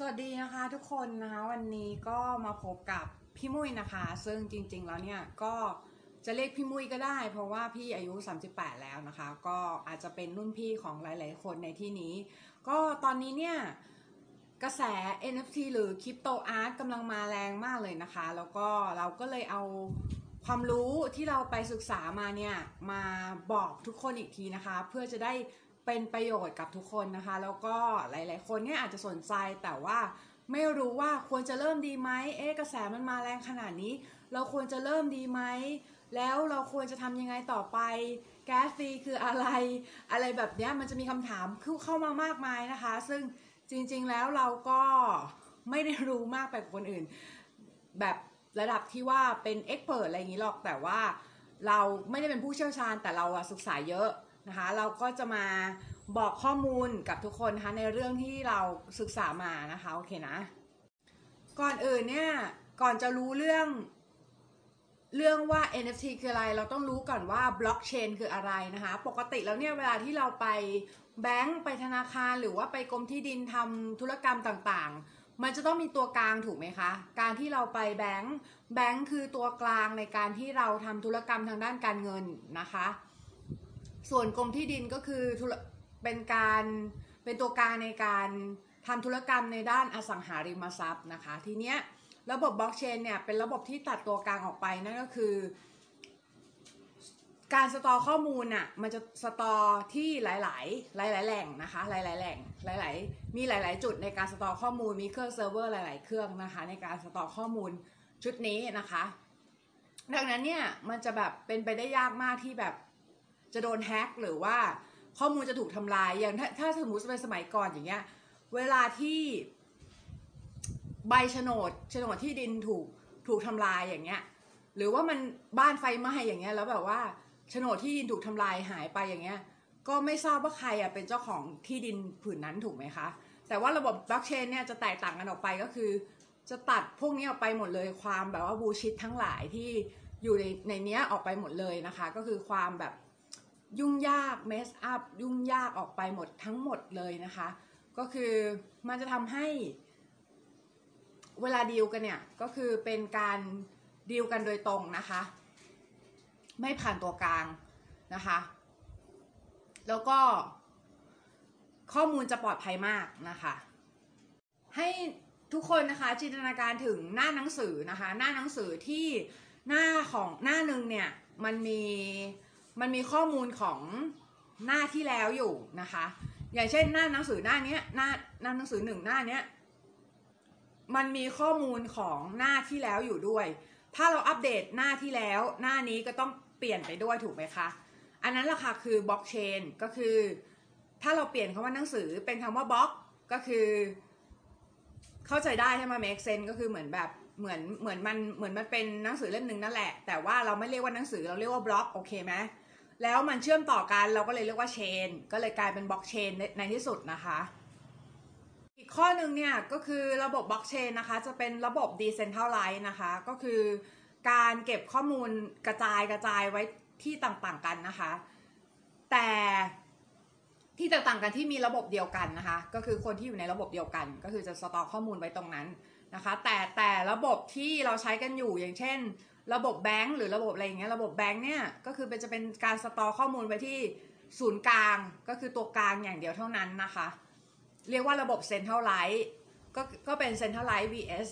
สวัสดีนะคะทุกคนนะคะวันนี้ก็มาพบกับพี่มุ้ยนะคะซึ่งจริงๆแล้วเนี่ยก็จะเรียกพี่มุ้ยก็ได้เพราะว่าพี่อายุ38แล้วนะคะก็อาจจะเป็นรุ่นพี่ของหลายๆคนในที่นี้ก็ตอนนี้เนี่ยกระแส NFT หรือ Crypto Art กำลังมาแรงมากเลยนะคะแล้วก็เราก็เลยเอาความรู้ที่เราไปศึกษามาเนี่ยมาบอกทุกคนอีกทีนะคะเพื่อจะได้เป็นประโยชน์กับทุกคนนะคะแล้วก็หลายๆคนเนี่ยอาจจะสนใจแต่ว่าไม่รู้ว่าควรจะเริ่มดีไหมกระแสมันมาแรงขนาดนี้เราควรจะเริ่มดีไหมแล้วเราควรจะทำยังไงต่อไปแก๊สฟรีคืออะไรอะไรแบบเนี้ยมันจะมีคำถามเข้ามามากมายนะคะซึ่งจริงๆแล้วเราก็ไม่ได้รู้มากแบบคนอื่นแบบระดับที่ว่าเป็นเอ็กซ์เพรสอะไรอย่างนี้หรอกแต่ว่าเราไม่ได้เป็นผู้เชี่ยวชาญแต่เราศึกษาเยอะนะคะเราก็จะมาบอกข้อมูลกับทุกคนนะคะในเรื่องที่เราศึกษามานะคะโอเคนะก่อนอื่นเนี่ยก่อนจะรู้เรื่องว่า NFT คืออะไรเราต้องรู้ก่อนว่า blockchain คืออะไรนะคะปกติแล้วเนี่ยเวลาที่เราไปแบงก์ไปธนาคารหรือว่าไปกรมที่ดินทำธุรกรรมต่างๆมันจะต้องมีตัวกลางถูกไหมคะการที่เราไปแบงก์คือตัวกลางในการที่เราทำธุรกรรมทางด้านการเงินนะคะส่วนกรมที่ดินก็คือเป็นตัวกลางในการทำธุรกรรมในด้านอสังหาริมทรัพย์นะคะทีเนี้ยระบบบล็อกเชนเนี่ยเป็นระบบที่ตัดตัวกลางออกไปนั่นก็คือการสตอร์ข้อมูลน่ะมันจะสตอร์ที่หลายๆแหล่งนะคะหลายๆแหล่งมีหลายๆจุดในการสตอร์ข้อมูลมีเครื่องเซิร์ฟเวอร์หลายๆเครื่องนะคะในการสตอร์ข้อมูลชุดนี้นะคะดังนั้นเนี่ยมันจะแบบเป็นไปได้ยากมากที่แบบจะโดนแฮกหรือว่าข้อมูลจะถูกทำลายอย่างถ้าสมมติเป็นสมัยก่อนอย่างเงี้ยเวลาที่ใบโฉนดที่ดินถูกทำลายอย่างเงี้ยหรือว่ามันบ้านไฟไหม้อย่างเงี้ยแล้วแบบว่าโฉนดที่ดินถูกทำลายหายไปอย่างเงี้ยก็ไม่ทราบว่าใครอ่ะเป็นเจ้าของที่ดินผืนนั้นถูกไหมคะแต่ว่าระบบบล็อกเชนเนี่ยจะแตกต่างกันออกไปก็คือจะตัดพวกนี้ออกไปหมดเลยความแบบว่าบูชิตทั้งหลายที่อยู่ในเนี้ยออกไปหมดเลยนะคะก็คือความแบบยุ่งยากเมสอัพยุ่งยากออกไปหมดทั้งหมดเลยนะคะก็คือมันจะทำให้เวลาดีลกันเนี่ยก็คือเป็นการดีลกันโดยตรงนะคะไม่ผ่านตัวกลางนะคะแล้วก็ข้อมูลจะปลอดภัยมากนะคะให้ทุกคนนะคะจินตนาการถึงหน้าหนังสือนะคะหน้าหนังสือที่หน้าหนึ่งเนี่ยมันมีข้อมูลของหน้าที่แล้วอยู่นะคะอย่างเช่นหน้าหนังสือหน้านี้หน้าหนังสือหนึ่งหน้านี้มันมีข้อมูลของหน้าที่แล้วอยู่ด้วยถ้าเราอัปเดตหน้าที่แล้วหน้านี้ก็ต้องเปลี่ยนไปด้วยถูกไหมคะอันนั้นแหละค่ะคือบล็อกเชนก็คือถ้าเราเปลี่ยนคำว่าหนังสือเป็นคำว่าบล็อกก็คือเข้าใจได้ใช่ไหมเมคเซนก็คือเหมือนแบบเหมือนมันเป็นหนังสือเล่มหนึ่งนั่นแหละแต่ว่าเราไม่เรียกว่าหนังสือเราเรียกว่าบล็อกโอเคไหมแล้วมันเชื่อมต่อกันเราก็เลยเรียกว่าเชนก็เลยกลายเป็นบล็อกเชนในที่สุดนะคะอีกข้อหนึ่งเนี่ยก็คือระบบบล็อกเชนนะคะจะเป็นระบบดีเซนทรัลไลซ์นะคะก็คือการเก็บข้อมูลกระจายไว้ที่ต่างๆกันนะคะแต่ที่ต่างๆกันที่มีระบบเดียวกันนะคะก็คือคนที่อยู่ในระบบเดียวกันก็คือจะสต็อกข้อมูลไว้ตรงนั้นนะคะแต่ระบบที่เราใช้กันอยู่อย่างเช่นระบบแบงก์หรือระบบอะไรอย่างเงี้ยระบบแบงก์เนี่ยก็คือจะเป็นการสต็อกข้อมูลไว้ที่ศูนย์กลางก็คือตัวกลางอย่างเดียวเท่านั้นนะคะเรียกว่าระบบเซ็นทรัลไลซ์ก็เป็นเซ็นทรัลไลซ์ vs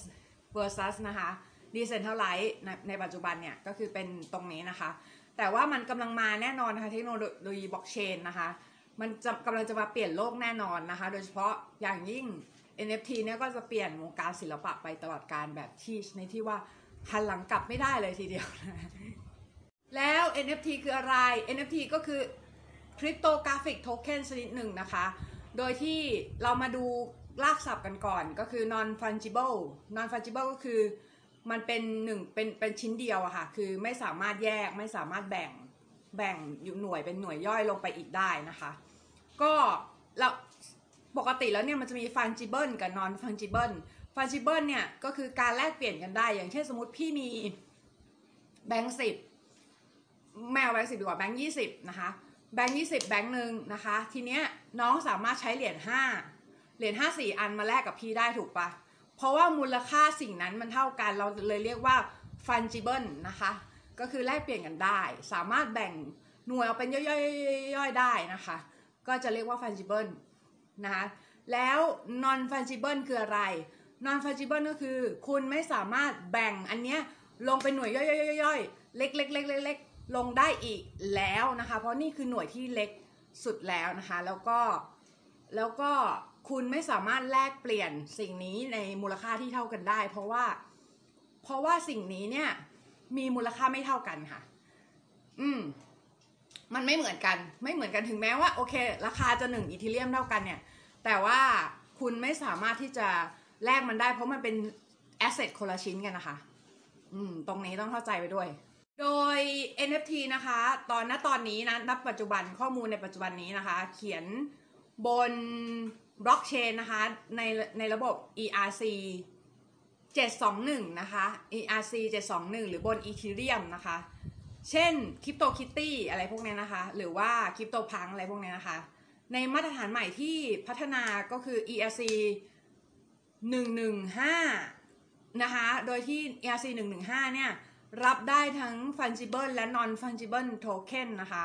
versus นะคะดีเซ็นทรัลไลซ์ในปัจจุบันเนี่ยก็คือเป็นตรงนี้นะคะแต่ว่ามันกำลังมาแน่นอนนะคะเทคโนโลยีบล็อกเชนนะคะมันกำลังจะมาเปลี่ยนโลกแน่นอนนะคะโดยเฉพาะอย่างยิ่ง NFT เนี่ยก็จะเปลี่ยนวงการศิลปะไปตลอดการแบบที่ในที่ว่าหันหลังกลับไม่ได้เลยทีเดียวนะแล้ว NFT คืออะไร NFT ก็คือ Cryptographic Token ชนิดหนึ่งนะคะโดยที่เรามาดูรากศัพท์กันก่อนก็คือ non fungible ก็คือมันเป็นเป็นชิ้นเดียวอะค่ะคือไม่สามารถแยกไม่สามารถแบ่งหน่วยเป็นหน่วยย่อยลงไปอีกได้นะคะก็แล้วปกติแล้วเนี่ยมันจะมี fungible กับ non fungible fungible เนี่ยก็คือการแลกเปลี่ยนกันได้อย่างเช่นสมมติพี่มีแบงค์10ไม่เอาแบงค์10ดีกว่าแบงค์20นะคะแบงค์20แบงค์หนึ่งนะคะทีเนี้ยน้องสามารถใช้เหรียญ5 เหรียญ54อันมาแลกกับพี่ได้ถูกปะเพราะว่ามูลค่าสิ่งนั้นมันเท่ากันเราเลยเรียกว่า fungible นะคะก็คือแลกเปลี่ยนกันได้สามารถแบ่งหน่วยเอาเป็นย่อยๆได้นะคะก็จะเรียกว่า fungible นะคะแล้ว non fungible คืออะไร non fungible ก็คือคุณไม่สามารถแบ่งอันเนี้ยลงเป็นหน่วยย่อยๆๆเล็กๆๆๆลงได้อีกแล้วนะคะเพราะนี่คือหน่วยที่เล็กสุดแล้วนะคะแล้วก็คุณไม่สามารถแลกเปลี่ยนสิ่งนี้ในมูลค่าที่เท่ากันได้เพราะว่าสิ่งนี้เนี่ยมีมูลค่าไม่เท่ากันค่ะมันไม่เหมือนกันถึงแม้ว่าโอเคราคาจะ1อีเธเรียมเท่ากันเนี่ยแต่ว่าคุณไม่สามารถที่จะแลกมันได้เพราะมันเป็นแอสเซทคนละชิ้นกันนะคะตรงนี้ต้องเข้าใจไปด้วยโดย NFT นะคะตอนนี้นะณปัจจุบันข้อมูลในปัจจุบันนี้นะคะเขียนบน blockchain นะคะในระบบ ERC-721 นะคะ ERC-721 หรือบน Ethereum นะคะเช่น Crypto Kitty อะไรพวกนี้นะคะหรือว่า Crypto Punk อะไรพวกนี้นะคะในมาตรฐานใหม่ที่พัฒนาก็คือ ERC-115 นะคะโดยที่ ERC-115 เนี่ยรับได้ทั้ง fungible และ non fungible token นะคะ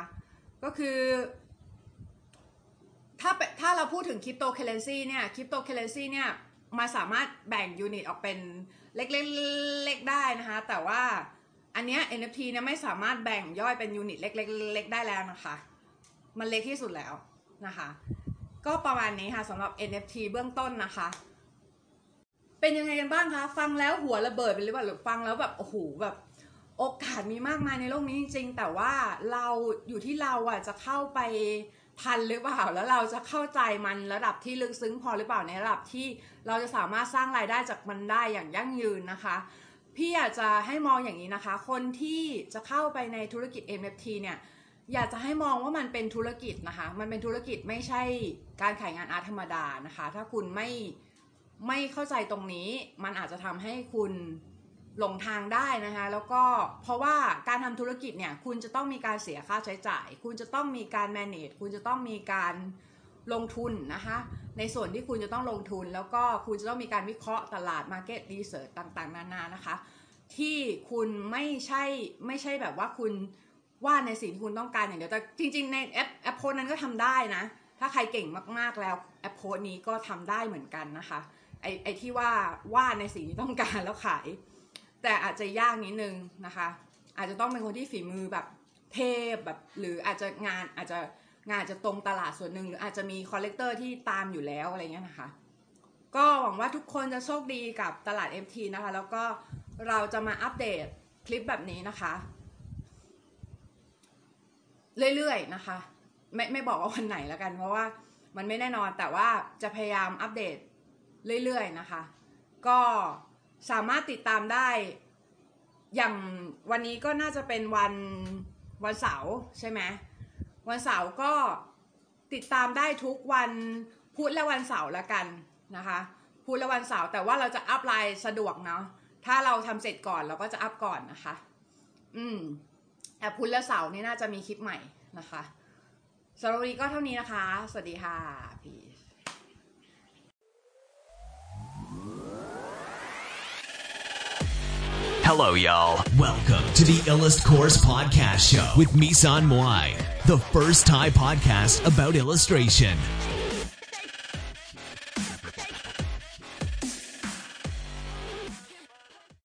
ก็คือถ้าเราพูดถึง cryptocurrency เนี่ย cryptocurrency เนี่ยมาสามารถแบ่ง unit ออกเป็นเล็กๆได้นะคะแต่ว่าอันเนี้ย NFT เนี่ยไม่สามารถแบ่งย่อยเป็น unit เล็กๆได้แล้วนะคะมันเล็กที่สุดแล้วนะคะก็ประมาณนี้ค่ะสำหรับ NFT เบื้องต้นนะคะเป็นยังไงกันบ้างคะฟังแล้วหัวระเบิดไปหรือเปล่าหรือฟังแล้วแบบโอ้โหแบบโอกาสมีมากมายในโลกนี้จริงๆแต่ว่าเราอยู่ที่เราอ่ะจะเข้าไปทันหรือเปล่าแล้วเราจะเข้าใจมันระดับที่ลึกซึ้งพอหรือเปล่าในระดับที่เราจะสามารถสร้างรายได้จากมันได้อย่างยั่งยืนนะคะพี่อยากจะให้มองอย่างนี้นะคะคนที่จะเข้าไปในธุรกิจ NFT เนี่ยอยากจะให้มองว่ามันเป็นธุรกิจนะคะมันเป็นธุรกิจไม่ใช่การขายงานอาร์ตธรรมดานะคะถ้าคุณไม่เข้าใจตรงนี้มันอาจจะทำให้คุณหลงทางได้นะคะแล้วก็เพราะว่าการทำธุรกิจเนี่ยคุณจะต้องมีการเสียค่าใช้จ่ายคุณจะต้องมีการ manage คุณจะต้องมีการลงทุนนะคะในส่วนที่คุณจะต้องลงทุนแล้วก็คุณจะต้องมีการวิเคราะห์ตลาด market research ต่างๆนานานะคะที่คุณไม่ใช่แบบว่าคุณว่าในสิ่งที่คุณต้องการอย่างเดียวแต่จริงๆในแอปโพสนั้นก็ทำได้นะถ้าใครเก่งมากๆแล้วแอปโพสนี้ก็ทำได้เหมือนกันนะคะไอที่ว่าในสิ่งที่ต้องการแล้วขายแต่อาจจะยากนิดนึงนะคะอาจจะต้องเป็นคนที่ฝีมือแบบเทพแบบหรืออาจจะงานตรงตลาดส่วนหนึ่งหรืออาจจะมีคอลเลกเตอร์ที่ตามอยู่แล้วอะไรเงี้ยนะคะก็หวังว่าทุกคนจะโชคดีกับตลาด NFT นะคะแล้วก็เราจะมาอัปเดตคลิปแบบนี้นะคะเรื่อยๆนะคะไม่บอกว่าวันไหนแล้วกันเพราะว่ามันไม่แน่นอนแต่ว่าจะพยายามอัปเดตเรื่อยๆนะคะก็สามารถติดตามได้อย่างวันนี้ก็น่าจะเป็นวันเสาร์ใช่ไหมวันเสาร์ก็ติดตามได้ทุกวันพุธและวันเสาร์ละกันนะคะพุธและวันเสาร์แต่ว่าเราจะอัพไลน์สะดวกเนาะถ้าเราทำเสร็จก่อนเราก็จะอัพก่อนนะคะแต่พุธและเสาร์นี่น่าจะมีคลิปใหม่นะคะสำหรับวันนี้ก็เท่านี้นะคะสวัสดีค่ะพี่Hello, y'all. Welcome to the Illust Course Podcast Show with Misan Moai, the first Thai podcast about illustration.